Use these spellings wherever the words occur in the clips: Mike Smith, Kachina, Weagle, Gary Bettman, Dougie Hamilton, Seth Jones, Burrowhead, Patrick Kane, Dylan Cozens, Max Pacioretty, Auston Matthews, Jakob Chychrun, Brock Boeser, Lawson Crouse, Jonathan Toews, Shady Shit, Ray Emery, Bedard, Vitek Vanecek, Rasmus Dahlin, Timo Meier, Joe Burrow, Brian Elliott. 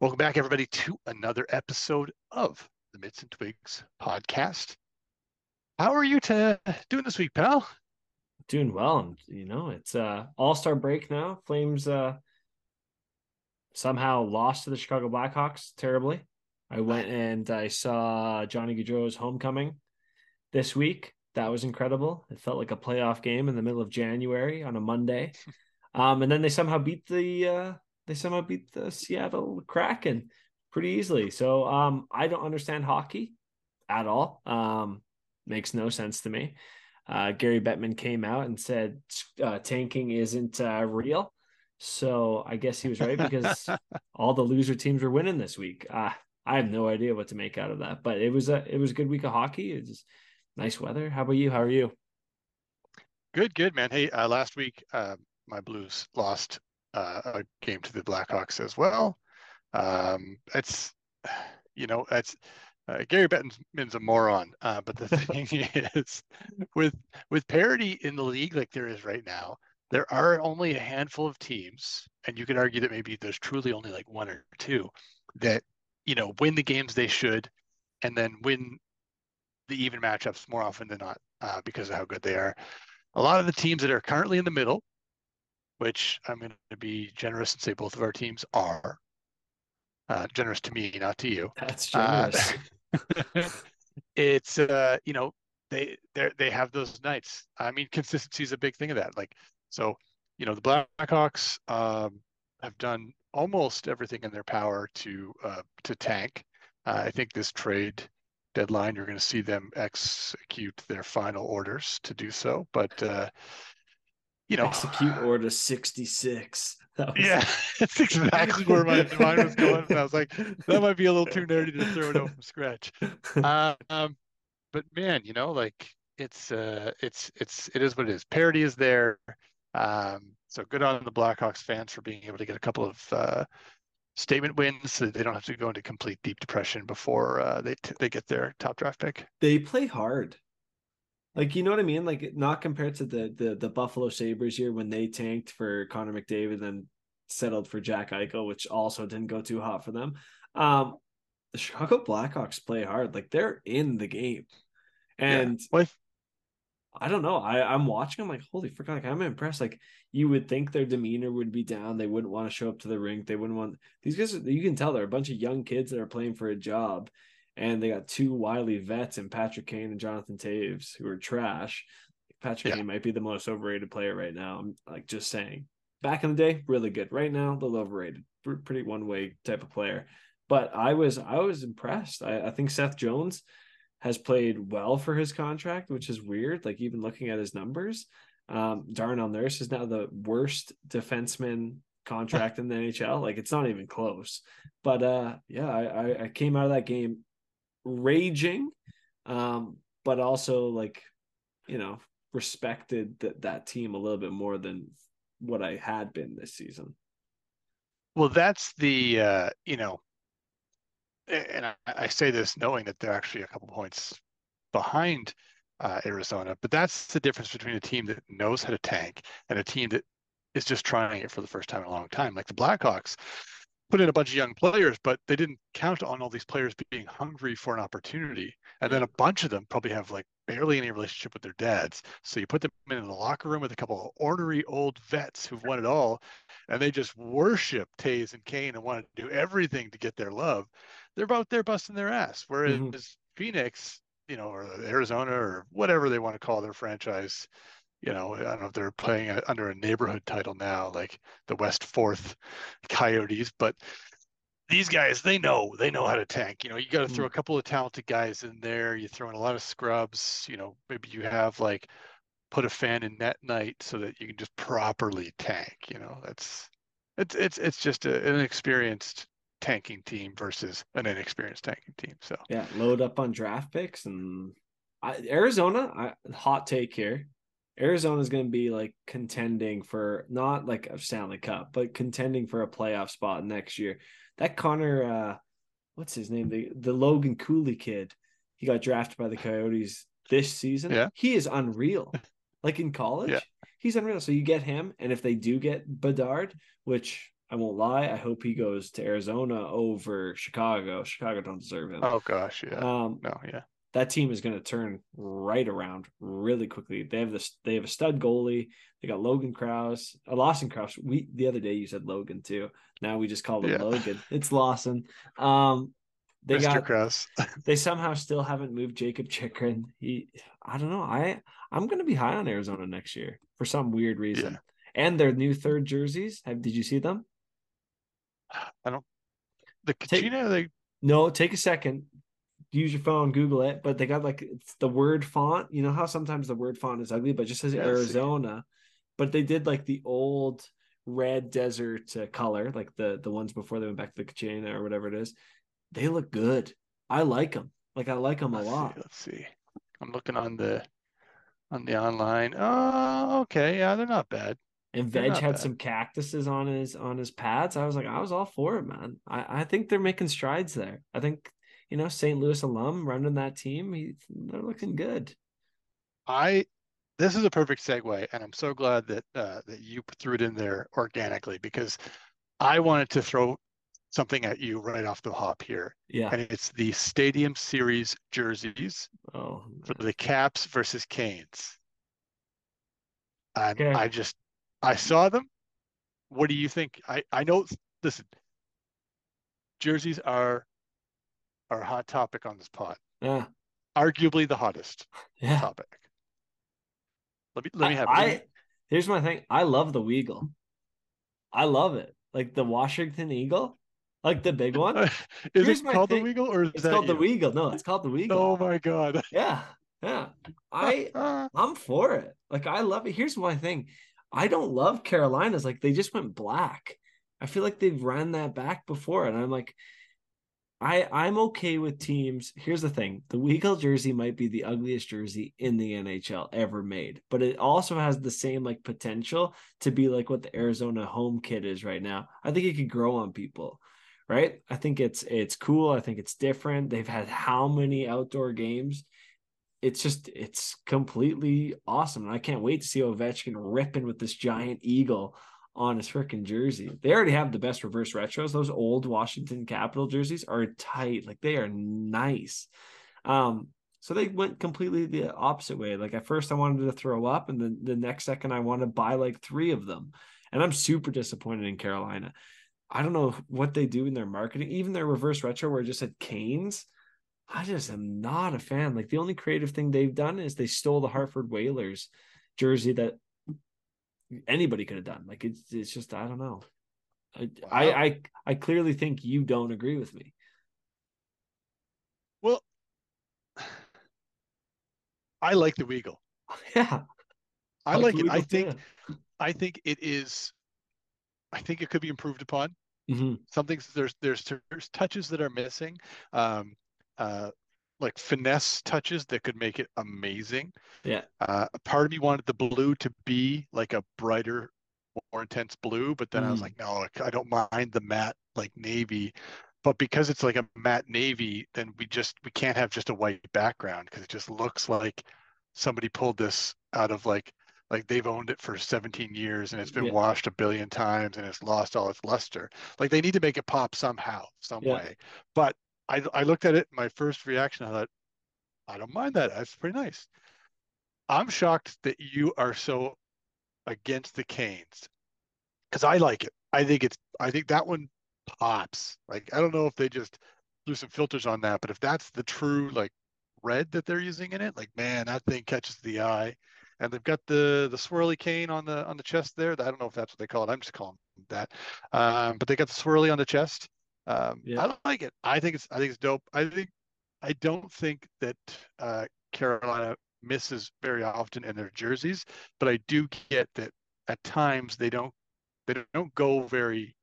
Welcome back, everybody, to another episode of the Mitts and Twigs podcast. How are you doing this week, pal? Doing well. And, you know, it's all-star break now. Flames somehow lost to the Chicago Blackhawks terribly. I went and I saw Johnny Goudreau's homecoming this week. That was incredible. It felt like a playoff game in the middle of January on a Monday. And then they somehow beat the Seattle Kraken pretty easily. So I don't understand hockey at all. Makes no sense to me. Gary Bettman came out and said tanking isn't real. So I guess he was right, because all the loser teams were winning this week. I have no idea what to make out of that, but it was a good week of hockey. It was nice weather. How about you? How are you? Good, man. Hey, last week my Blues lost a game to the Blackhawks as well. Gary Bettman's a moron, but the thing is, with parity in the league like there is right now, there are only a handful of teams, and you could argue that maybe there's truly only like one or two that, you know, win the games they should, and then win the even matchups more often than not because of how good they are. A lot of the teams that are currently in the middle, which I'm going to be generous and say both of our teams are, generous to me, not to you. That's generous. It's you know, they have those nights. I mean, consistency is a big thing of that. Like, so, you know, the Blackhawks have done almost everything in their power to tank. I think this trade deadline, you're going to see them execute their final orders to do so. But, you know, execute order 66. Yeah, that's exactly where my mind was going. And I was like, that might be a little too nerdy to throw it out from scratch. But man, you know, like it is what it is. Parity is there. So good on the Blackhawks fans for being able to get a couple of statement wins so that they don't have to go into complete deep depression before they get their top draft pick. They play hard. Like, you know what I mean? Like, not compared to the Buffalo Sabres here when they tanked for Connor McDavid and settled for Jack Eichel, which also didn't go too hot for them. The Chicago Blackhawks play hard. Like, they're in the game. And yeah. I don't know. I'm watching them like, holy frick, like, I'm impressed. Like, you would think their demeanor would be down. They wouldn't want to show up to the rink. They wouldn't want – these guys, you can tell they're a bunch of young kids that are playing for a job. And they got two wily vets in Patrick Kane and Jonathan Toews, who are trash. Patrick Kane might be the most overrated player right now. I'm like just saying. Back in the day, really good. Right now, a little overrated. Pretty one-way type of player. But I was impressed. I think Seth Jones has played well for his contract, which is weird. Like, even looking at his numbers, Darnell Nurse is now the worst defenseman contract in the NHL. Like, it's not even close. But I came out of that game raging, but also, like, you know, respected that team a little bit more than what I had been this season. Well, that's the you know, and I say this knowing that they're actually a couple points behind Arizona, but that's the difference between a team that knows how to tank and a team that is just trying it for the first time in a long time. Like, the Blackhawks put in a bunch of young players, but they didn't count on all these players being hungry for an opportunity. And then a bunch of them probably have like barely any relationship with their dads. So you put them in the locker room with a couple of ornery old vets who've won it all, and they just worship Toews and Kane and want to do everything to get their love. They're out there busting their ass. Whereas Phoenix, you know, or Arizona or whatever they want to call their franchise, you know, I don't know if they're playing under a neighborhood title now, like the West Fourth Coyotes, but these guys, they know how to tank. You know, you got to throw a couple of talented guys in there. You throw in a lot of scrubs, you know, maybe you have like put a fan in net night so that you can just properly tank. You know, it's just an experienced tanking team versus an inexperienced tanking team. So yeah, load up on draft picks and Arizona, hot take here. Arizona is going to be like contending for not like a Stanley Cup, but contending for a playoff spot next year. That Connor, what's his name? The Logan Cooley kid. He got drafted by the Coyotes this season. Yeah. He is unreal. like in college. Yeah. He's unreal. So you get him, and if they do get Bedard, which I won't lie, I hope he goes to Arizona over Chicago. Chicago don't deserve him. Oh, gosh, yeah. That team is going to turn right around really quickly. They have a stud goalie. They got Logan Crouse, Lawson Crouse. The other day you said Logan too. Now we just call him Logan. It's Lawson. They Mr. got Crouse. They somehow still haven't moved Jakob Chychrun. I don't know. I'm going to be high on Arizona next year for some weird reason. Yeah. And their new third jerseys. Did you see them? I don't. The Kachina. No, take a second. Use your phone, Google it, but they got it's the word font. You know how sometimes the word font is ugly, but it just says Arizona. But they did the old red desert color, like the ones before they went back to the Kachina or whatever it is. They look good. I like them. I like them a lot. Let's see. I'm looking on the online. Oh, okay. Yeah, they're not bad. And Veg had some cactuses on his pads. I was I was all for it, man. I think they're making strides there. I think, St. Louis alum running that team, they're looking good. This is a perfect segue, and I'm so glad that that you threw it in there organically, because I wanted to throw something at you right off the hop here. Yeah. And it's the Stadium Series jerseys for the Caps versus Canes. Okay. I saw them. What do you think? I know, listen, jerseys are a hot topic on this pod. Yeah. Arguably the hottest topic. Let me have it. Here's my thing. I love the Weagle. I love it. The Washington Eagle. The big one. Is it called the Weagle, or is that called the Weagle? No, it's called the Weagle. Oh my God. Yeah. Yeah. I'm for it. I love it. Here's my thing. I don't love Carolina's. They just went black. I feel like they've ran that back before. And I'm I'm okay with teams. Here's the thing. The Weagle jersey might be the ugliest jersey in the NHL ever made, but it also has the same potential to be what the Arizona home kit is right now. I think it could grow on people, right? I think it's cool. I think it's different. They've had how many outdoor games? It's completely awesome. And I can't wait to see Ovechkin ripping with this giant eagle on his freaking jersey. They already have the best reverse retros. Those old Washington Capitol jerseys are tight. They are nice. So they went completely the opposite way. At first I wanted to throw up, and then the next second I want to buy three of them. And I'm super disappointed in Carolina. I don't know what they do in their marketing. Even their reverse retro where it just said Canes, I just am not a fan. The only creative thing they've done is they stole the Hartford Whalers jersey that anybody could have done. It's just, I don't know. Wow. I clearly think you don't agree with me. Well, I like the Weagle. Yeah. I like it. I think it could be improved upon. Mm-hmm. Some things there's touches that are missing. Finesse touches that could make it amazing. Yeah. Part of me wanted the blue to be a brighter, more intense blue, but then I was no, I don't mind the matte navy. But because it's a matte navy, then we can't have just a white background, because it just looks like somebody pulled this out of they've owned it for 17 years and it's been washed a billion times and it's lost all its luster. They need to make it pop somehow, some way. But I looked at it, my first reaction, I thought, I don't mind that. That's pretty nice. I'm shocked that you are so against the Canes, because I like it. I think that one pops. I don't know if they just threw some filters on that, but if that's the true red that they're using in it, man, that thing catches the eye. And they've got the swirly cane on the chest there. I don't know if that's what they call it. I'm just calling that. But they got the swirly on the chest. I like it. I think it's dope. I don't think that Carolina misses very often in their jerseys, but I do get that at times they don't go very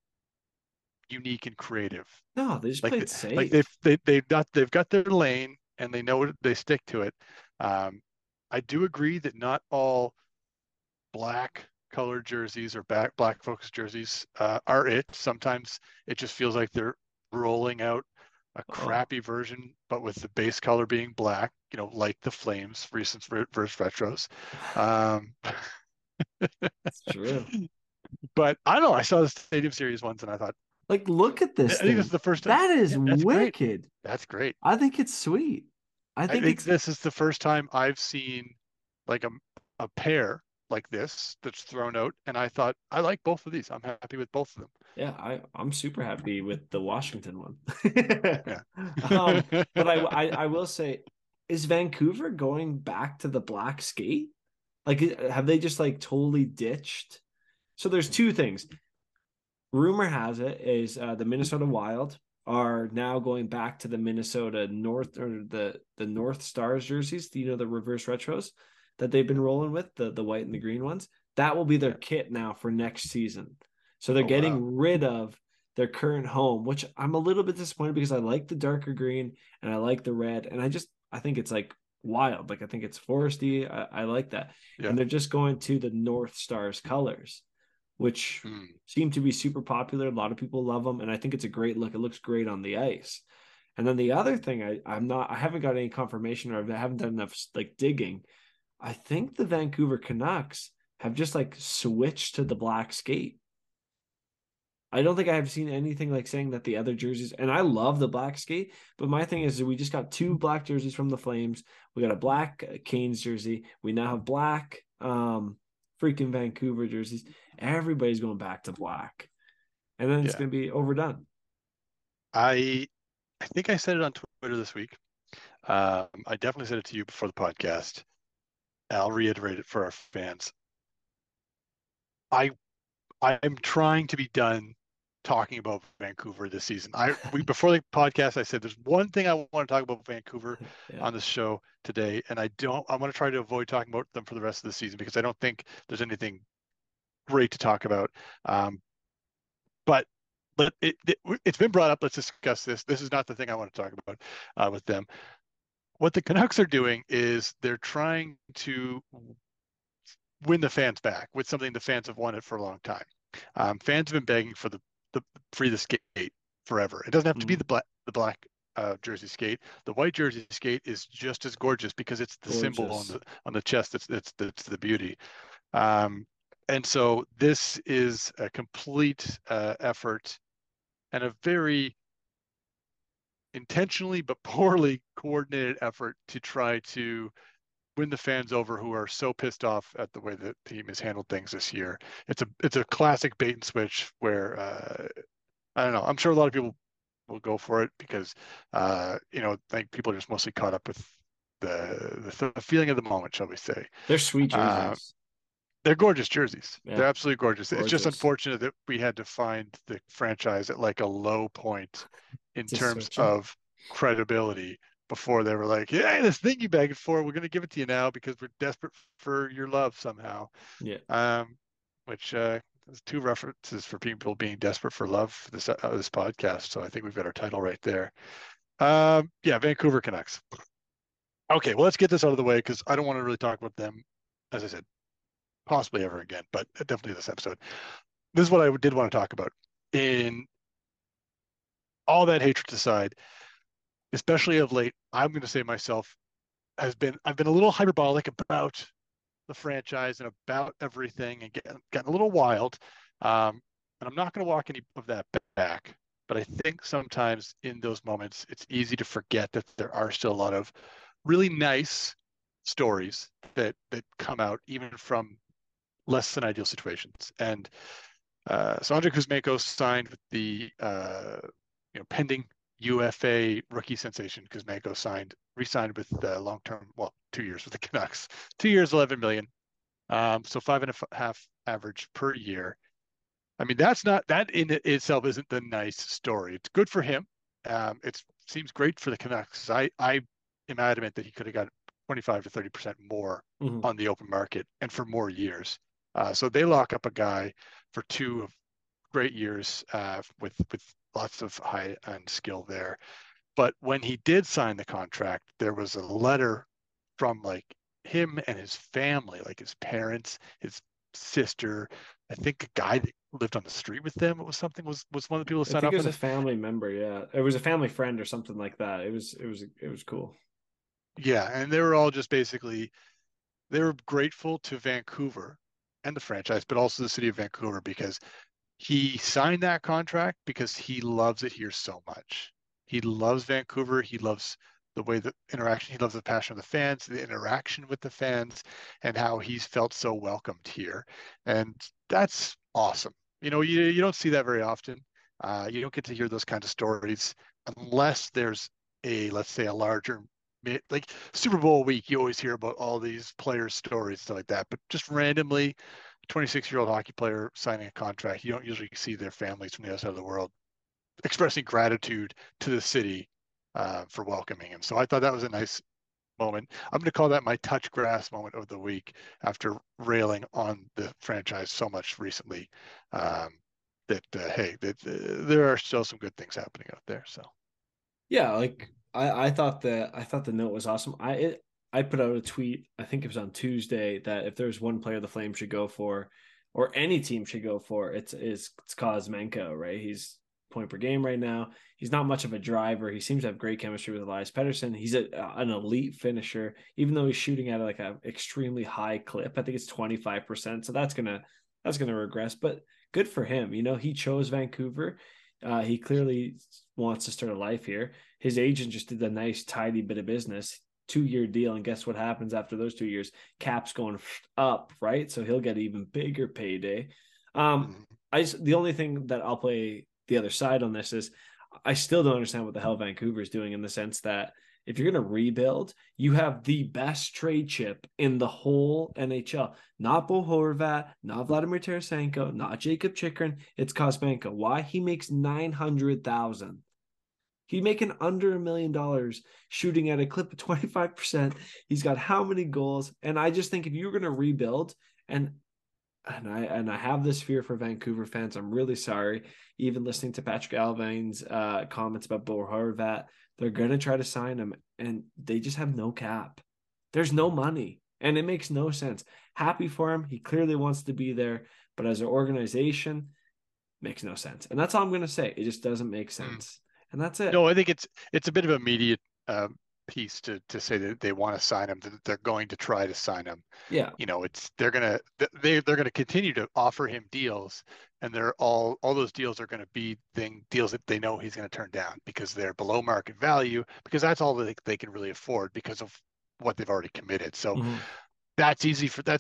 unique and creative. No, they just play it safe. They've got their lane and they know it, they stick to it. I do agree that not all black colored jerseys or black focused jerseys are it. Sometimes it just feels like they're rolling out a crappy version, but with the base color being black, you know, like the Flames recent versus retros. That's true. But I don't know. I saw the Stadium Series once and I thought, like, look at this. I think this is the first time. That is wicked. Great. That's great. I think it's sweet. I think this is the first time I've seen like a pair like this that's thrown out. And I thought, I like both of these. I'm happy with both of them. Yeah, I'm super happy with the Washington one. But I will say, is Vancouver going back to the black skate? Like, have they just like totally ditched? So there's two things. Rumor has it is the Minnesota Wild are now going back to the Minnesota North, or the North Stars jerseys, you know, the reverse retros that they've been rolling with, the white and the green ones. That will be their kit now for next season. So they're getting rid of their current home, which I'm a little bit disappointed because I like the darker green and I like the red. And I think it's like wild. Like, I think it's foresty. I like that. Yeah. And they're just going to the North Stars colors, which seem to be super popular. A lot of people love them. And I think it's a great look. It looks great on the ice. And then the other thing, I haven't got any confirmation, or I haven't done enough like digging. I think the Vancouver Canucks have just like switched to the black skate. I don't think I have seen anything like saying that the other jerseys, and I love the black skate, but my thing is we just got two black jerseys from the Flames. We got a black Canes jersey. We now have black freaking Vancouver jerseys. Everybody's going back to black, and then it's going to be overdone. I think I said it on Twitter this week. I definitely said it to you before the podcast. I'll reiterate it for our fans. I'm trying to be done talking about Vancouver this season. Before the podcast, I said there's one thing I want to talk about Vancouver on this show today, and I want to try to avoid talking about them for the rest of the season because I don't think there's anything great to talk about. But it's been brought up. Let's discuss this. This is not the thing I want to talk about with them. What the Canucks are doing is they're trying to win the fans back with something the fans have wanted for a long time. Fans have been begging for the free the skate forever. It doesn't have to be the black jersey skate. The white jersey skate is just as gorgeous because it's the symbol on the chest. That's the beauty. And so this is a complete effort and a very intentionally but poorly coordinated effort to try to win the fans over who are so pissed off at the way the team has handled things this year. It's a classic bait and switch where I don't know. I'm sure a lot of people will go for it because you know, I think people are just mostly caught up with the feeling of the moment, shall we say? They're sweet jerseys. They're gorgeous jerseys. Yeah. They're absolutely gorgeous. It's just unfortunate that we had to find the franchise at like a low point in terms of credibility before they were like, yeah, this thing you begged for, we're going to give it to you now because we're desperate for your love somehow. Yeah. Which is two references for people being desperate for love for this podcast. So I think we've got our title right there. Vancouver Canucks. Okay, well, let's get this out of the way because I don't want to really talk about them, as I said, possibly ever again, but definitely this episode. This is what I did want to talk about. In all that hatred aside, especially of late, I'm going to say myself I've been a little hyperbolic about the franchise and about everything and gotten a little wild. And I'm not going to walk any of that back, but I think sometimes in those moments, it's easy to forget that there are still a lot of really nice stories that come out even from less than ideal situations. And so Andrei Kuzmenko signed with the pending UFA rookie sensation. Kuzmenko re-signed with the long-term, 2 years with the Canucks, 2 years, $11 million. So $5.5 million average per year. I mean, that in itself isn't the nice story. It's good for him. It seems great for the Canucks. I am adamant that he could have got 25 to 30% more on the open market and for more years. So they lock up a guy for two great years with lots of high-end skill there. But when he did sign the contract, there was a letter from like him and his family, like his parents, his sister, I think a guy that lived on the street with them. It was something was one of the people that signed up. It was a family member. Yeah. It was a family friend or something like that. It was cool. Yeah. And they were all just basically, they were grateful to Vancouver and the franchise, but also the city of Vancouver, because he signed that contract because he loves it here so much. He loves Vancouver. He loves the way the interaction, he loves the passion of the fans, the interaction with the fans, and how he's felt so welcomed here. And that's awesome. You know, you don't see that very often. You don't get to hear those kinds of stories unless there's a, let's say, a larger, like Super Bowl week, you always hear about all these players' stories, stuff like that. But just randomly, a 26-year-old hockey player signing a contract, you don't usually see their families from the other side of the world expressing gratitude to the city for welcoming him. So I thought that was a nice moment. I'm going to call that my touch grass moment of the week after railing on the franchise so much recently, there are still some good things happening out there. So, yeah, like I thought the note was awesome. I put out a tweet, I think it was on Tuesday, that if there's one player the Flames should go for, or any team should go for, it's Kuzmenko, right? He's point per game right now. He's not much of a driver. He seems to have great chemistry with Elias Pettersson. He's an elite finisher, even though he's shooting at like an extremely high clip. I think it's 25%. So that's gonna regress, but good for him. You know, he chose Vancouver. He clearly wants to start a life here. His agent just did a nice, tidy bit of business, 2-year deal. And guess what happens after those 2 years? Cap's going up, right? So he'll get an even bigger payday. The only thing that I'll play the other side on this is I still don't understand what the hell Vancouver is doing, in the sense that if you're going to rebuild, you have the best trade chip in the whole NHL. Not Bo Horvat, not Vladimir Tarasenko, not Jakob Chychrun. It's Kuzmenko. Why? He makes $900,000. He's making under $1 million, shooting at a clip of 25%. He's got how many goals? And I just think if you're going to rebuild, and I have this fear for Vancouver fans, I'm really sorry. Even listening to Patrick Alvain's comments about Bo Horvat, they're going to try to sign him, and they just have no cap. There's no money, and it makes no sense. Happy for him. He clearly wants to be there, but as an organization, makes no sense. And that's all I'm going to say. It just doesn't make sense, and that's it. No, I think it's a bit of a media piece to say that they want to sign him, that they're going to try to sign him. Yeah, you know, they're gonna continue to offer him deals, and they're all those deals are gonna be deals that they know he's gonna turn down because they're below market value, because that's all that they can really afford because of what they've already committed. So that's easy for I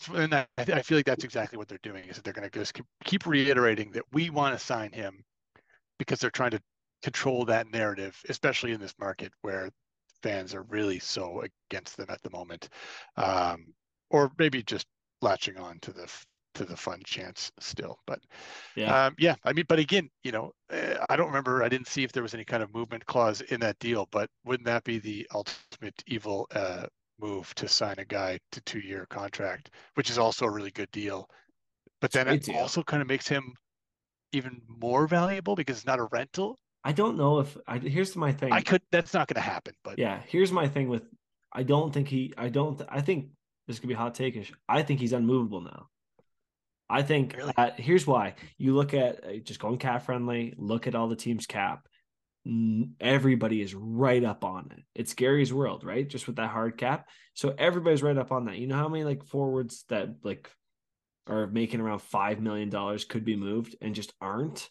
feel like that's exactly what they're doing, is that they're gonna just keep reiterating that we want to sign him, because they're trying to control that narrative, especially in this market where fans are really so against them at the moment, or maybe just latching on to the fun chance still. But yeah, I mean, but again, you know, I don't remember. I didn't see if there was any kind of movement clause in that deal. But wouldn't that be the ultimate evil move, to sign a guy to 2-year contract, which is also a really good deal? But then it also kind of makes him even more valuable because it's not a rental. I don't know if here's my thing. That's not going to happen, but yeah, here's my thing with, I think this could be hot take-ish. I think he's unmovable now. I think really? Here's why. You look at just going cap friendly, look at all the team's cap. Everybody is right up on it. It's Gary's world, right? Just with that hard cap. So everybody's right up on that. You know how many like forwards that like are making around $5 million could be moved and just aren't?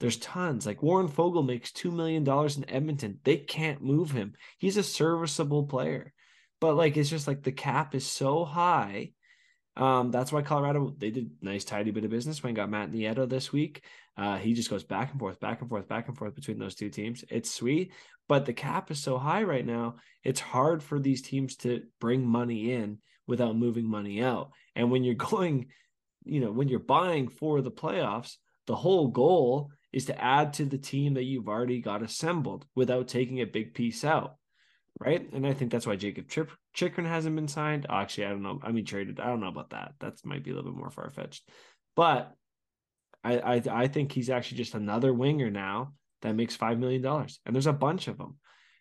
There's tons. Like Warren Fogel makes $2 million in Edmonton. They can't move him. He's a serviceable player. But like, it's just like the cap is so high. That's why Colorado, they did a nice tidy bit of business when got Matt Nieto this week. He just goes back and forth between those two teams. It's sweet, but the cap is so high right now. It's hard for these teams to bring money in without moving money out. And when you're going, you know, when you're buying for the playoffs, the whole goal is to add to the team that you've already got assembled without taking a big piece out, right? And I think that's why Jakob Chychrun hasn't been signed. Actually, I don't know. I mean, traded. I don't know about that. That might be a little bit more far-fetched. But I think he's actually just another winger now that makes $5 million. And there's a bunch of them.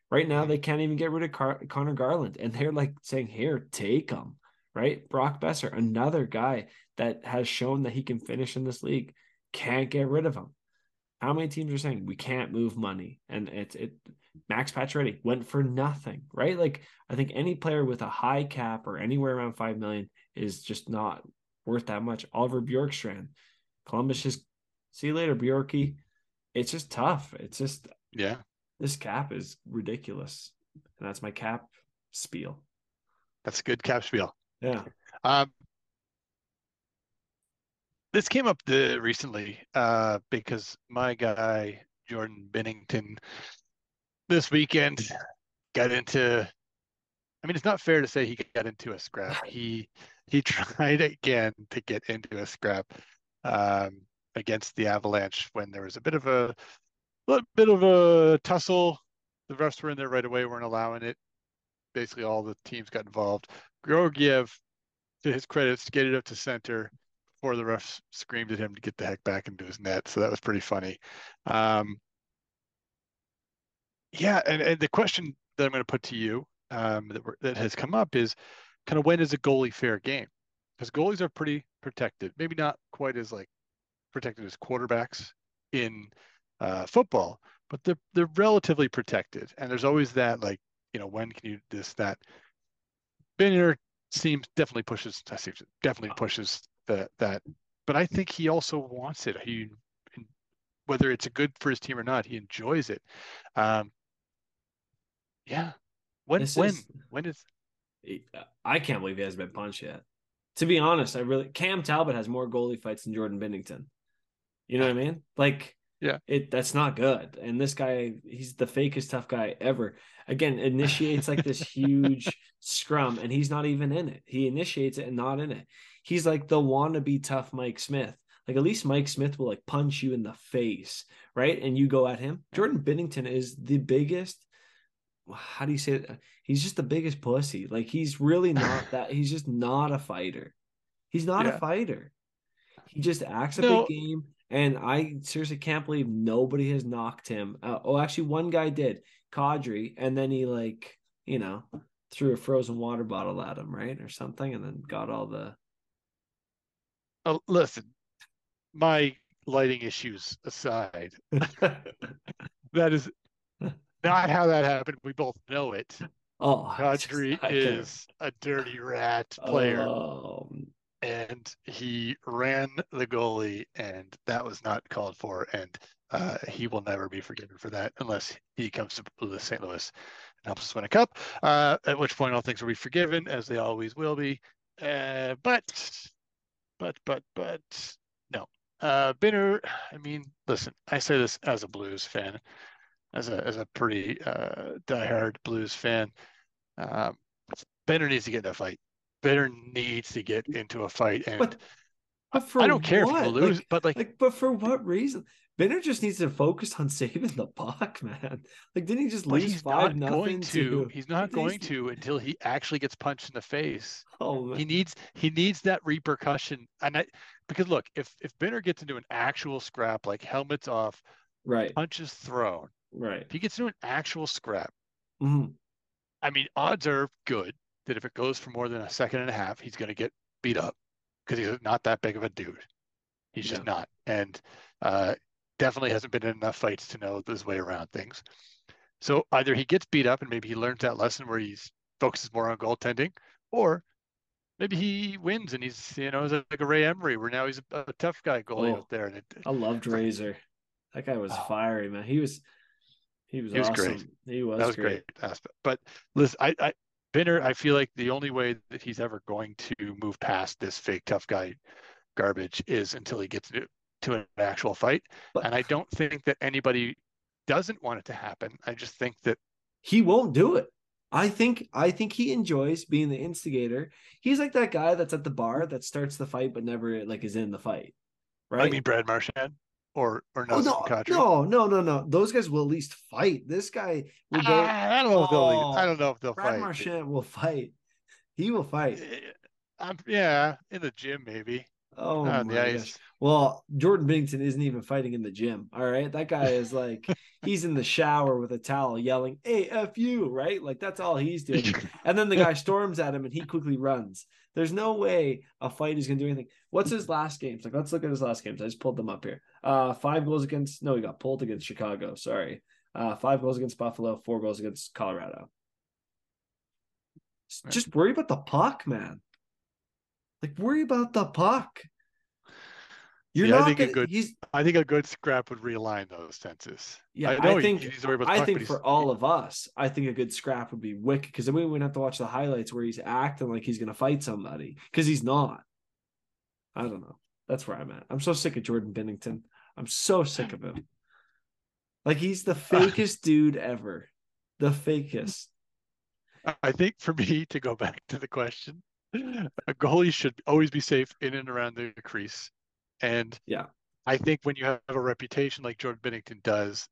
Right now, they can't even get rid of Connor Garland. And they're like saying, here, take him, right? Brock Boeser, another guy that has shown that he can finish in this league, can't get rid of him. How many teams are saying we can't move money? And it Max Pacioretty went for nothing, right? Like, I think any player with a high cap or anywhere around $5 million is just not worth that much. Oliver Bjorkstrand, Columbus, just see you later, Bjorky. It's just tough. It's just, yeah, this cap is ridiculous. And that's my cap spiel. That's a good cap spiel. Yeah. This came up recently because my guy, Jordan Binnington, this weekend got into, I mean, it's not fair to say he got into a scrap. He tried again to get into a scrap against the Avalanche when there was a little bit of a tussle. The refs were in there right away, weren't allowing it. Basically, all the teams got involved. Georgiev, to his credit, skated up to center before the refs screamed at him to get the heck back into his net. So that was pretty funny. And the question that I'm going to put to you that has come up is kind of, when is a goalie fair game? Because goalies are pretty protected, maybe not quite as like protected as quarterbacks in football, but they're relatively protected. And there's always that, like, you know, when can you this, that. Binner definitely pushes that, but I think he also wants it. He, whether it's good for his team or not, he enjoys it. When is? I can't believe he hasn't been punched yet. To be honest, Cam Talbot has more goalie fights than Jordan Binnington. You know what I mean? Like, yeah, that's not good. And this guy, he's the fakest tough guy ever. Again, initiates like this huge scrum, and he's not even in it. He initiates it and not in it. He's like the wannabe tough Mike Smith. Like, at least Mike Smith will like punch you in the face, right? And you go at him. Jordan Binnington is the biggest. How do you say it? He's just the biggest pussy. Like, he's really not that. He's just not a fighter. He's not a fighter. He just acts a big game. And I seriously can't believe nobody has knocked him out. Oh, actually, one guy did, Kadri, and then he, like, you know, threw a frozen water bottle at him, right, or something, and then got all the. Oh, listen, my lighting issues aside, that is not how that happened. We both know it. Oh, Kadri is a dirty rat player. Oh. And he ran the goalie, and that was not called for. And he will never be forgiven for that unless he comes to St. Louis and helps us win a cup, at which point all things will be forgiven, as they always will be. But no. Binner, I mean, listen, I say this as a Blues fan, as a pretty diehard Blues fan. Binner needs to get in a fight. Bitter needs to get into a fight, and but I don't care if you lose, but for what reason? Bitter just needs to focus on saving the puck, man. Like, didn't he just lose 5-0? He's not going to until he actually gets punched in the face. Oh, man. He needs that repercussion, because look, if Bitter gets into an actual scrap, like helmets off, right, punches thrown, right, if he gets into an actual scrap, I mean, odds are good that if it goes for more than a second and a half, he's going to get beat up because he's not that big of a dude. He's just not. And definitely hasn't been in enough fights to know this way around things. So either he gets beat up and maybe he learns that lesson where he focuses more on goaltending, or maybe he wins and he's, you know, like a Ray Emery, where now he's a tough guy goalie out there. And I loved Razor. That guy was fiery, man. He was awesome. Great. That was great aspect. But listen, Binner, I feel like the only way that he's ever going to move past this fake tough guy garbage is until he gets to an actual fight. But, and I don't think that anybody doesn't want it to happen. I just think that he won't do it. I think he enjoys being the instigator. He's like that guy that's at the bar that starts the fight but never like is in the fight. Right? I mean, Brad Marchand or Nazem Kadri. No. Those guys will at least fight. This guy will go. I don't know if they'll Brad fight. Brad Marchand will fight. He will fight. In the gym maybe. Oh, on the ice. Well, Jordan Binnington isn't even fighting in the gym. All right, that guy is like he's in the shower with a towel yelling "AFU," right? Like, that's all he's doing. And then the guy storms at him, and he quickly runs. There's no way a fight is going to do anything. What's his last games? Like, let's look at his last games. I just pulled them up here. 5 goals against, no, he got pulled against Chicago. Sorry. 5 goals against Buffalo, 4 goals against Colorado. Just worry about the puck, man. Like, worry about the puck. I think a good scrap would realign those senses. Yeah, I think a good scrap would be wicked, because then we wouldn't have to watch the highlights where he's acting like he's going to fight somebody, because he's not. I don't know. That's where I'm at. I'm so sick of Jordan Binnington. I'm so sick of him. Like, he's the fakest dude ever. The fakest. I think for me, to go back to the question, a goalie should always be safe in and around the crease. And yeah, I think when you have a reputation like Jordan Binnington does,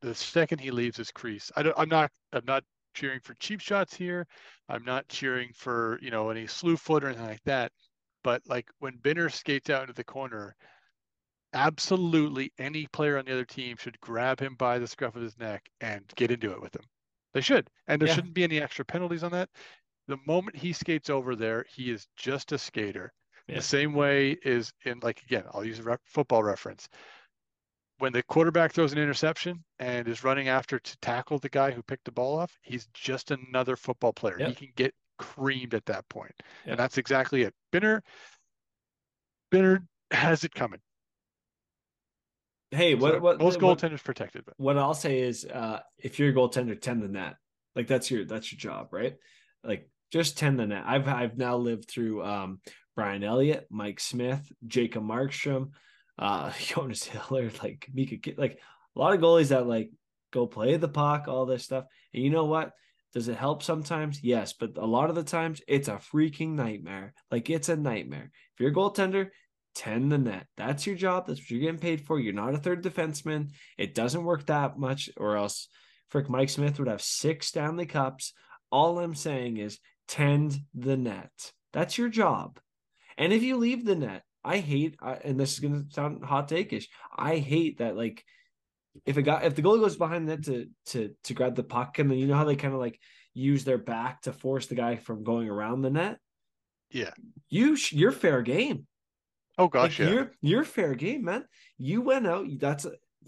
the second he leaves his crease, I'm not cheering for cheap shots here. I'm not cheering for, any slew foot or anything like that. But like, when Binner skates out into the corner, absolutely any player on the other team should grab him by the scruff of his neck and get into it with him. They should. And there shouldn't be any extra penalties on that. The moment he skates over there, he is just a skater. Yeah. The same way is in, like, again, I'll use a football reference. When the quarterback throws an interception and is running after to tackle the guy who picked the ball off, he's just another football player. Yep. He can get creamed at that point. Yep. And that's exactly it. Binner has it coming. Hey, most goaltenders protected. But what I'll say is, if you're a goaltender, tend the net. Like, that's your job, right? Like, just tend the net. I've now lived through Brian Elliott, Mike Smith, Jacob Markstrom, Jonas Hiller, like Mika, like a lot of goalies that like go play the puck, all this stuff. And you know what? Does it help sometimes? Yes, but a lot of the times it's a freaking nightmare. Like, it's a nightmare. If you're a goaltender, tend the net. That's your job. That's what you're getting paid for. You're not a third defenseman. It doesn't work that much, or else frick Mike Smith would have 6 Stanley Cups. All I'm saying is tend the net. That's your job. And if you leave the net, and this is going to sound hot take-ish, I hate that, like, if the goalie goes behind the net to grab the puck, and then you know how they kind of like use their back to force the guy from going around the net? Yeah. You're fair game. Oh, gosh, like, yeah. You're fair game, man. You went out.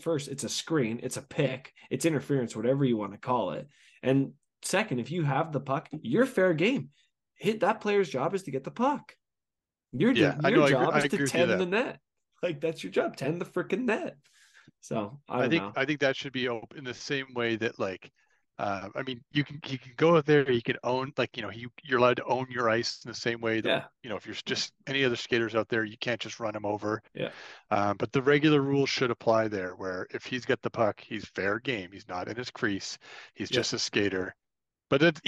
First, it's a screen. It's a pick. It's interference, whatever you want to call it. And second, if you have the puck, you're fair game. Hit that player's job is to get the puck. Your job is to tend the net. Like, that's your job. Tend the freaking net. So I don't know. I think that should be open in the same way that, like, you can go out there. You can own, like, you're allowed to own your ice in the same way that, if you're just any other skaters out there, you can't just run them over. Yeah. But the regular rules should apply there, where if he's got the puck, he's fair game. He's not in his crease. He's just a skater. But it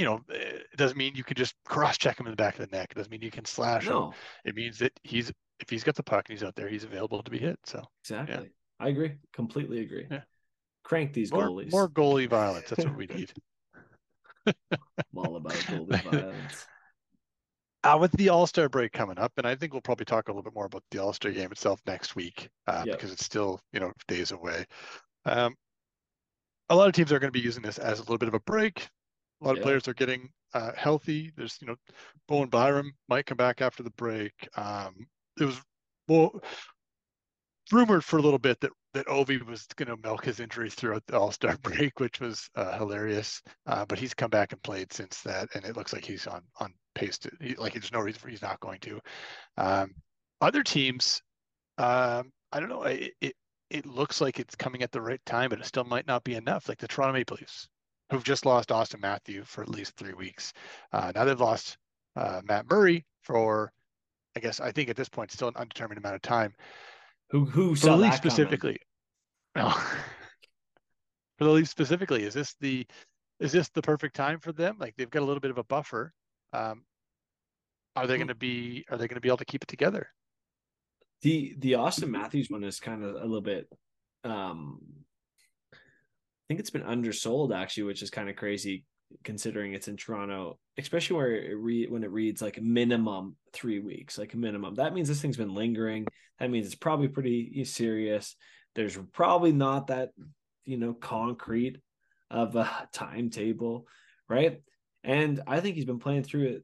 doesn't mean you can just cross-check him in the back of the neck. It doesn't mean you can slash him. It means that if he's got the puck and he's out there, he's available to be hit. So exactly, I agree, completely agree. Yeah. Crank these goalies. More goalie violence. That's what we need. I'm all about goalie violence. With the All-Star break coming up, and I think we'll probably talk a little bit more about the All-Star game itself next week, because it's still days away. A lot of teams are going to be using this as a little bit of a break. A lot of players are getting healthy. There's, Bo and Byram might come back after the break. It was rumored for a little bit that Ovi was going to milk his injury throughout the All-Star break, which was hilarious. But he's come back and played since that, and it looks like he's on pace to. There's no reason for he's not going to. Other teams, I don't know. It looks like it's coming at the right time, but it still might not be enough. Like the Toronto Maple Leafs, who've just lost Auston Matthews for at least 3 weeks. Now they've lost Matt Murray for, I think at this point, still an undetermined amount of time. For the Leafs specifically, is this the perfect time for them? Like, they've got a little bit of a buffer. Are they going to be able to keep it together? The Auston Matthews one is kind of a little bit. I think it's been undersold, actually, which is kind of crazy considering it's in Toronto, especially where when it reads like minimum 3 weeks, like a minimum. That means this thing's been lingering. That means it's probably pretty serious. There's probably not that, concrete of a timetable, right? And I think he's been playing through it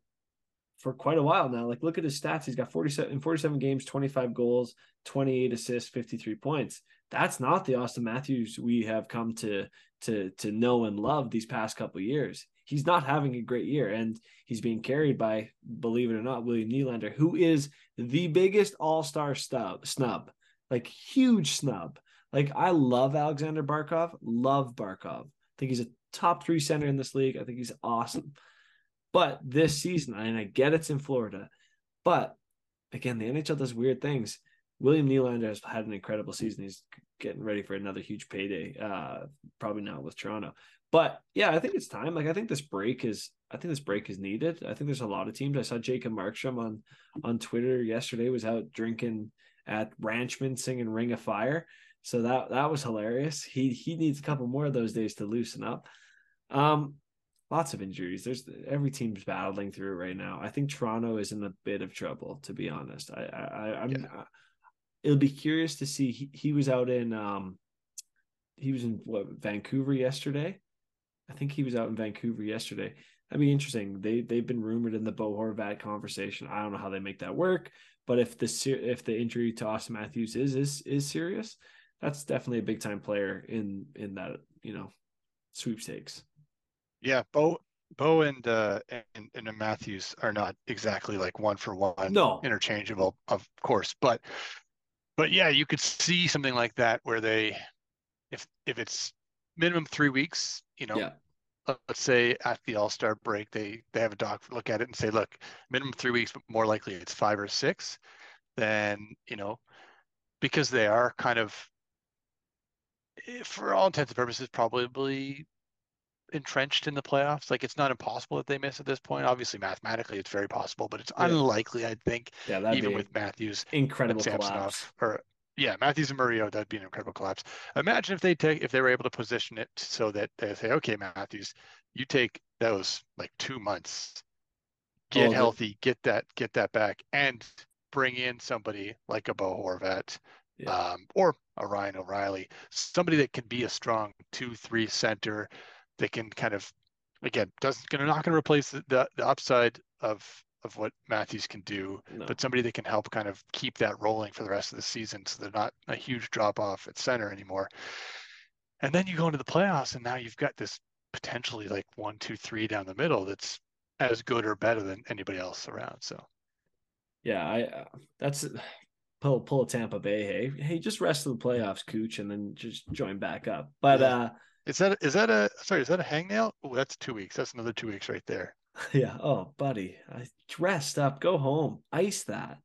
for quite a while now. Like, look at his stats. He's got 47 games, 25 goals, 28 assists, 53 points. That's not the Auston Matthews we have come to know and love these past couple of years. He's not having a great year, and he's being carried by, believe it or not, William Nylander, who is the biggest all-star snub, like huge snub. Like, I love Alexander Barkov, love Barkov. I think he's a top three center in this league. I think he's awesome. But this season, and I get it's in Florida, but again, the NHL does weird things. William Nylander has had an incredible season. He's getting ready for another huge payday, probably not with Toronto. But yeah, I think it's time. Like, I think this break is needed. I think there's a lot of teams. I saw Jacob Markstrom on Twitter yesterday was out drinking at Ranchman singing Ring of Fire. So that was hilarious. He needs a couple more of those days to loosen up. Lots of injuries. There's every team's battling through right now. I think Toronto is in a bit of trouble, to be honest. It'll be curious to see. He was out in Vancouver yesterday. I think he was out in Vancouver yesterday. That'd be interesting. They've been rumored in the Bo Horvat conversation. I don't know how they make that work, but if the injury to Auston Matthews is serious, that's definitely a big time player in that, you know, sweepstakes. Yeah, Bo and Matthews are not exactly like one for one, interchangeable, of course. But yeah, you could see something like that where they, if it's minimum 3 weeks, you know, let's say at the All-Star break they have a doc look at it and say, look, minimum 3 weeks, but more likely it's 5 or 6. Then, you know, because they are kind of, for all intents and purposes, probably entrenched in the playoffs. Like, it's not impossible that they miss at this point. Obviously, mathematically, it's very possible, but it's unlikely, I think, even with Matthews. Incredible collapse. Matthews and Murillo, that'd be an incredible collapse. Imagine if they were able to position it so that they say, okay, Matthews, you take those like 2 months, get healthy, get that back, and bring in somebody like a Bo Horvat or a Ryan O'Reilly, somebody that can be a strong 2-3 center. They can kind of, again, not going to replace the upside of what Matthews can do, but somebody that can help kind of keep that rolling for the rest of the season, so they're not a huge drop off at center anymore. And then you go into the playoffs, and now you've got this potentially like 1-2-3 down the middle that's as good or better than anybody else around. So, yeah, that's pull a Tampa Bay. Hey, just rest of the playoffs, Cooch, and then just join back up. But Is that a hangnail? Oh, that's 2 weeks. That's another 2 weeks right there. Yeah. Oh, buddy, I dressed up. Go home. Ice that.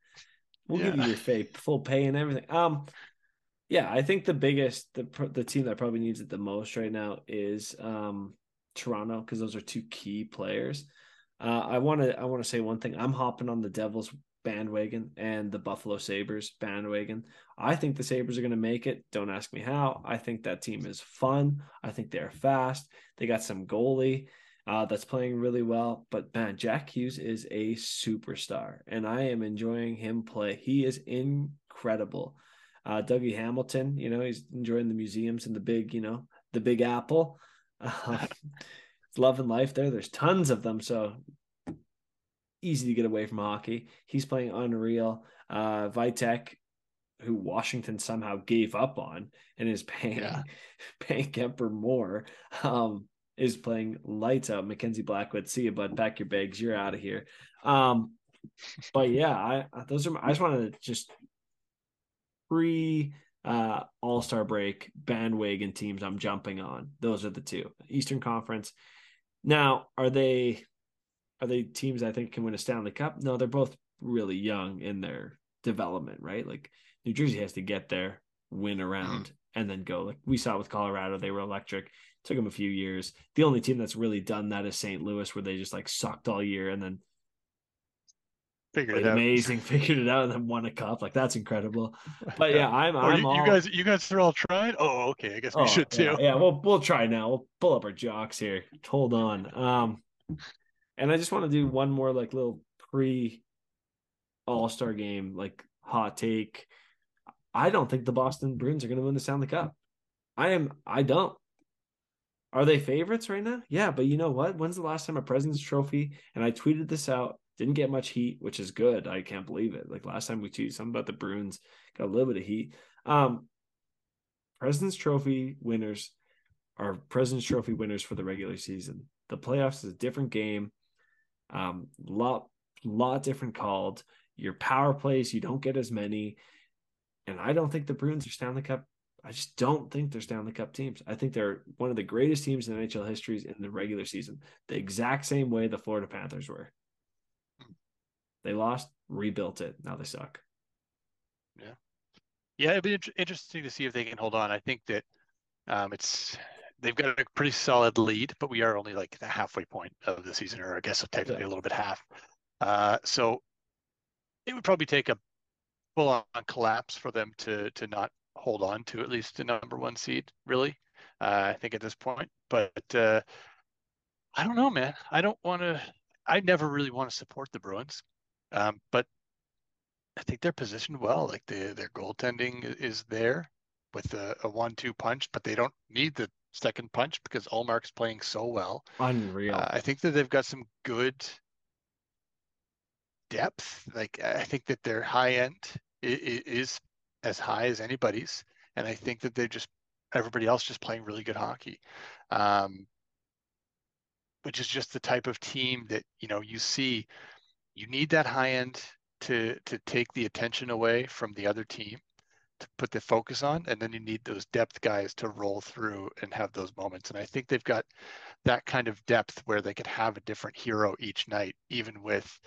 We'll give you your full pay and everything. Yeah, I think the team that probably needs it the most right now is Toronto, because those are two key players. I want to say one thing. I'm hopping on the Devils bandwagon and the Buffalo Sabres bandwagon. I think the Sabres are going to make it. Don't ask me how. I think that team is fun. I think they're fast. They got some goalie that's playing really well. But man, Jack Hughes is a superstar, and I am enjoying him play. He is incredible. Dougie Hamilton, you know, he's enjoying the museums and the Big Apple. It's love and life there. There's tons of them. So easy to get away from hockey. He's playing unreal. Vitek, who Washington somehow gave up on and is paying Kemper more, is playing lights out. Mackenzie Blackwood, see you, bud. Pack your bags. You're out of here. But yeah, I just wanted to just All-Star break bandwagon teams I'm jumping on. Those are the two. Eastern Conference. Now, are they teams I think can win a Stanley Cup? No, they're both really young in their development, right? Like, New Jersey has to get there, win around, and then go. Like, we saw with Colorado, they were electric. It took them a few years. The only team that's really done that is St. Louis, where they just like sucked all year and then figured it out, and then won a cup. Like, that's incredible. But yeah, you guys are all trying. Oh, okay, I guess we should too. Yeah, we'll try now. We'll pull up our jocks here. Hold on. And I just want to do one more like little pre-All-Star game, like hot take. I don't think the Boston Bruins are going to win the Stanley Cup. I don't. Are they favorites right now? Yeah, but you know what? When's the last time a President's Trophy, and I tweeted this out Didn't get much heat, which is good. I can't believe it. Like last time we tweeted something about the Bruins, got a little bit of heat. President's Trophy winners are President's Trophy winners for the regular season. The playoffs is a different game. Lot different called. Your power plays, you don't get as many. And I don't think the Bruins are Stanley Cup. I just don't think they're Stanley Cup teams. I think they're one of the greatest teams in NHL histories in the regular season, the exact same way the Florida Panthers were. They lost, rebuilt it. Now they suck. Yeah. Yeah, it'd be interesting to see if they can hold on. I think that they've got a pretty solid lead, but we are only like the halfway point of the season, or I guess technically a little bit half. So it would probably take a full-on collapse for them to not hold on to at least the number one seed, really, I think at this point. But I don't know, man. I never really want to support the Bruins. But I think they're positioned well. Like their goaltending is there with a 1-2 punch, but they don't need the second punch because Ullmark's playing so well. Unreal. I think that they've got some good depth. Like I think that their high end is as high as anybody's, and I think that they just everybody else just playing really good hockey, which is just the type of team that you see. You need that high end to take the attention away from the other team, to put the focus on, and then you need those depth guys to roll through and have those moments. And I think they've got that kind of depth where they could have a different hero each night, even with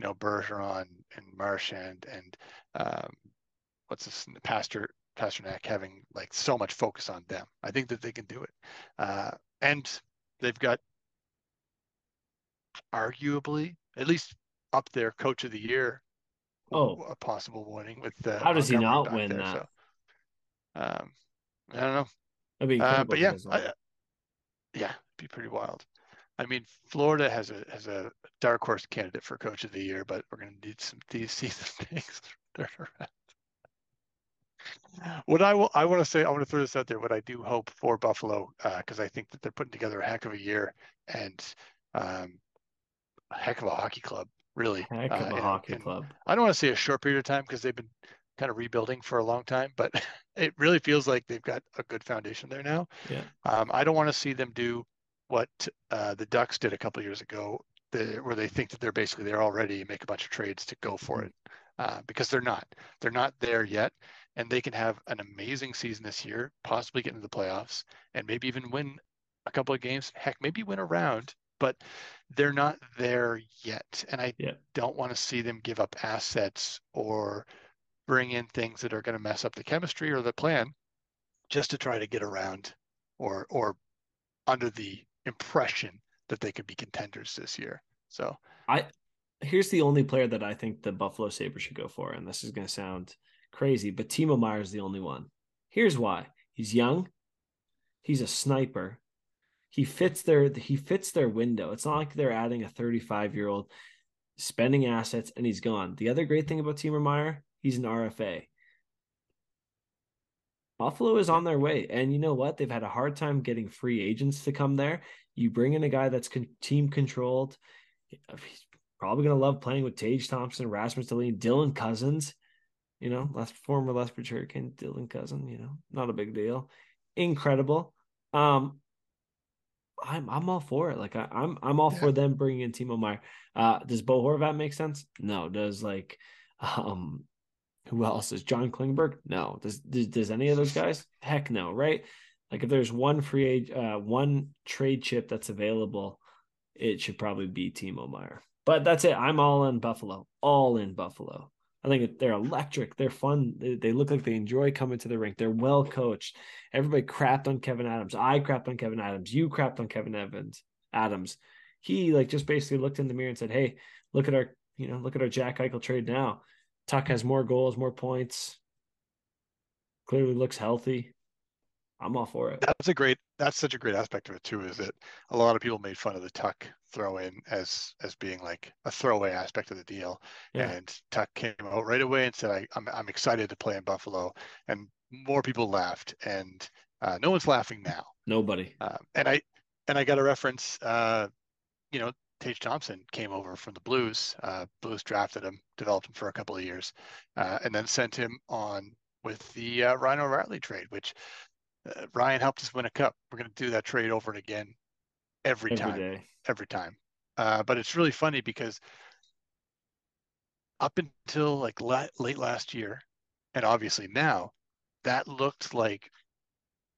Bergeron and Marchand and Pasternak having like so much focus on them. I think that they can do it, and they've got arguably at least up there, coach of the year. Oh, a possible winning with the. How does he not win that? So, I don't know. That'd be but yeah, yeah, it'd be pretty wild. I mean, Florida has a dark horse candidate for coach of the year, but we're going to need see some things. What I want to say, I want to throw this out there. What I do hope for Buffalo, because I think that they're putting together a heck of a year and a heck of a hockey club. Really, heck of a hockey club. I don't want to say a short period of time because they've been kind of rebuilding for a long time, but it really feels like they've got a good foundation there now. Yeah. I don't want to see them do what the Ducks did a couple of years ago, where they think that they're basically there already and make a bunch of trades to go for it, because they're not. They're not there yet, and they can have an amazing season this year, possibly get into the playoffs, and maybe even win a couple of games. Heck, maybe win a round. But they're not there yet. And I don't want to see them give up assets or bring in things that are going to mess up the chemistry or the plan just to try to get around or under the impression that they could be contenders this year. So here's the only player that I think the Buffalo Sabres should go for. And this is going to sound crazy, but Timo Meier is the only one. Here's why. He's young. He's a sniper. He fits their window. It's not like they're adding a 35-year-old, spending assets, and he's gone. The other great thing about Timo Meier, he's an RFA. Buffalo is on their way, and you know what? They've had a hard time getting free agents to come there. You bring in a guy that's team-controlled. He's probably going to love playing with Tage Thompson, Rasmus Dahlin, Dylan Cozens. Former Lethbridge Hurricane Dylan Cozens. Not a big deal. Incredible. I'm all for it. Like I'm all for them bringing in Timo Meier. Does Bo Horvat make sense? No. Does who else? Is John Klingberg? No. Does any of those guys? Heck no. Right? Like if there's one one trade chip that's available, it should probably be Timo Meier. But that's it. I'm all in Buffalo. I think they're electric. They're fun. They look like they enjoy coming to the rink. They're well coached. Everybody crapped on Kevyn Adams. I crapped on Kevyn Adams. You crapped on Kevyn Adams. He just basically looked in the mirror and said, "Hey, look at our Jack Eichel trade now. Tuck has more goals, more points. Clearly looks healthy. I'm all for it." That's such a great aspect of it too, is that a lot of people made fun of the Tuck throw in as being like a throwaway aspect of the deal. Yeah. And Tuck came out right away and said, I'm excited to play in Buffalo, and more people laughed, and no one's laughing now. Nobody. And I got a reference, Tage Thompson came over from the Blues. Blues drafted him, developed him for a couple of years, and then sent him on with the Ryan O'Reilly trade, which Ryan helped us win a cup. We're going to do that trade over and again every time. But it's really funny because up until like late last year, and obviously now, that looked like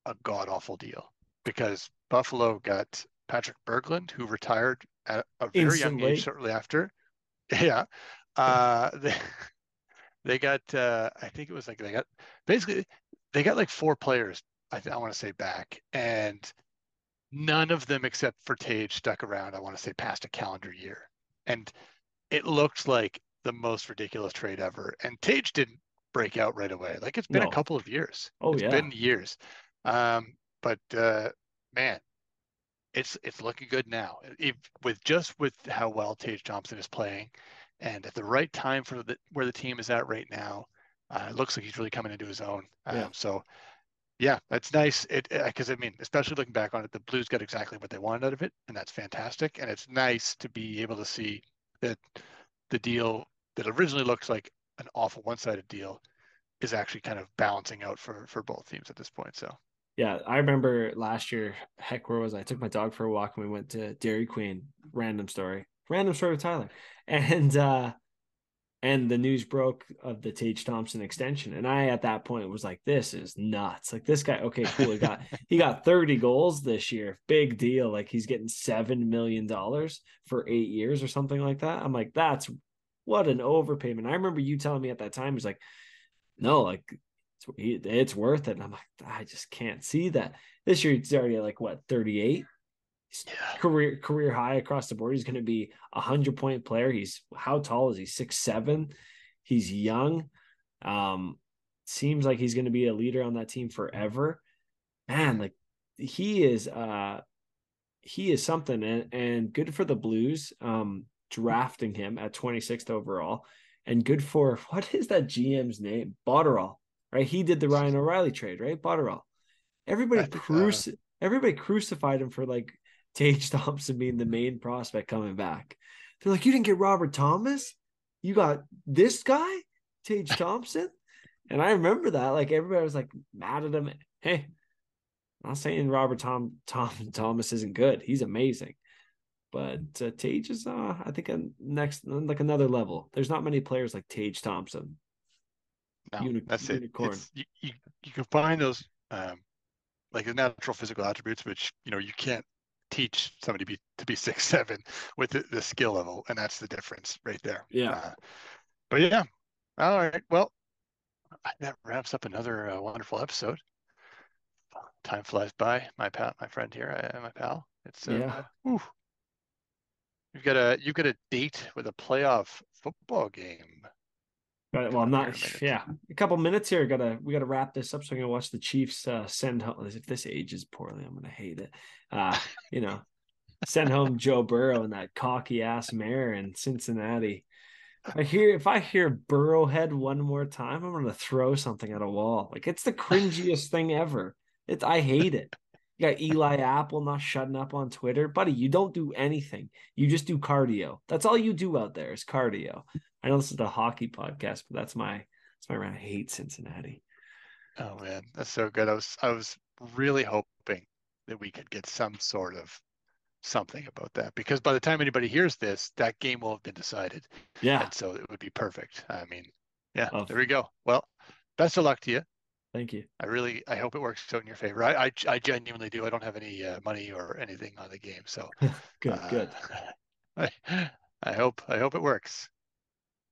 a god-awful deal because Buffalo got Patrick Berglund, who retired at a very young age shortly after. Yeah. They got, I think it was like they got like four players, I want to say, back. And none of them except for Tage stuck around, I want to say, past a calendar year. And it looked like the most ridiculous trade ever. And Tage didn't break out right away. Like, it's been a couple of years. It's been years. Man, it's looking good now. With how well Tage Thompson is playing, and at the right time for where the team is at right now, it looks like he's really coming into his own. That's nice. Because especially looking back on it, the Blues got exactly what they wanted out of it, and that's fantastic. And it's nice to be able to see that the deal that originally looked like an awful one-sided deal is actually kind of balancing out for both teams at this point. So. Yeah, I remember last year, where was I? I took my dog for a walk and we went to Dairy Queen. Random story with Tyler. And the news broke of the Tage Thompson extension. And I, at that point, was like, this is nuts. Like, this guy, okay, cool. He got 30 goals this year. Big deal. Like, he's getting $7 million for 8 years or something like that. I'm like, what an overpayment. I remember you telling me at that time, he's like, no, like, it's worth it. And I'm like, I just can't see that. This year he's already at 38. Career high across the board. He's going to be 100-point player. How tall is he? 6'7". He's young. Seems like he's going to be a leader on that team forever. Man, he is something, and good for the Blues drafting him at 26th overall, and good for, what is that GM's name? Botterall. Right, he did the Ryan O'Reilly trade, right? Botterell. Everybody crucified him for Tage Thompson being the main prospect coming back. They're like, you didn't get Robert Thomas, you got this guy, Tage Thompson. And I remember that, everybody was mad at him. Hey, I'm not saying Robert Thomas isn't good; he's amazing. But Tage is, I think, next, another level. There's not many players like Tage Thompson. No, that's unicorn. You can find those the natural physical attributes, which you can't teach somebody to be 6'7" with the skill level, and that's the difference right there. Yeah. But yeah, all right. Well, that wraps up another wonderful episode. Time flies by. My pal. It's You've got a date with a playoff football game. Well, I'm not. Yeah, a couple minutes here. We gotta wrap this up. So I'm gonna watch the Chiefs send home. If this ages poorly, I'm gonna hate it. Send home Joe Burrow and that cocky ass mare in Cincinnati. If I hear Burrowhead one more time, I'm gonna throw something at a wall. It's the cringiest thing ever. I hate it. You got Eli Apple not shutting up on Twitter, buddy. You don't do anything. You just do cardio. That's all you do out there is cardio. I know this is the hockey podcast, but that's my round. I hate Cincinnati. Oh man, that's so good. I was really hoping that we could get some sort of something about that, because by the time anybody hears this, that game will have been decided. Yeah, and so it would be perfect. There we go. Well, best of luck to you. Thank you. I hope it works out in your favor. I genuinely do. I don't have any money or anything on the game, so good. I hope it works.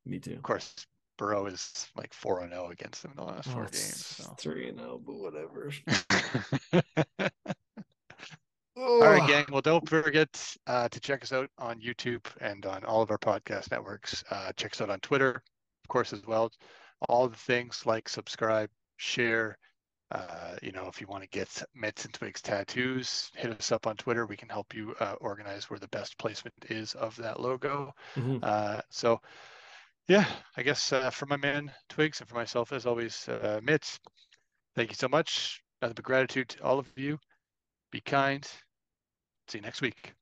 Me too. Of course, Burrow is 4-0 against them in the last four games. So. 3-0, but whatever. All right, gang. Well, don't forget to check us out on YouTube and on all of our podcast networks. Check us out on Twitter, of course, as well. All the things, subscribe, share. If you want to get Mets and Twigs tattoos, hit us up on Twitter. We can help you organize where the best placement is of that logo. Mm-hmm. Yeah, I guess for my man Twigs and for myself, as always, Mitts, thank you so much. Nothing but gratitude to all of you. Be kind. See you next week.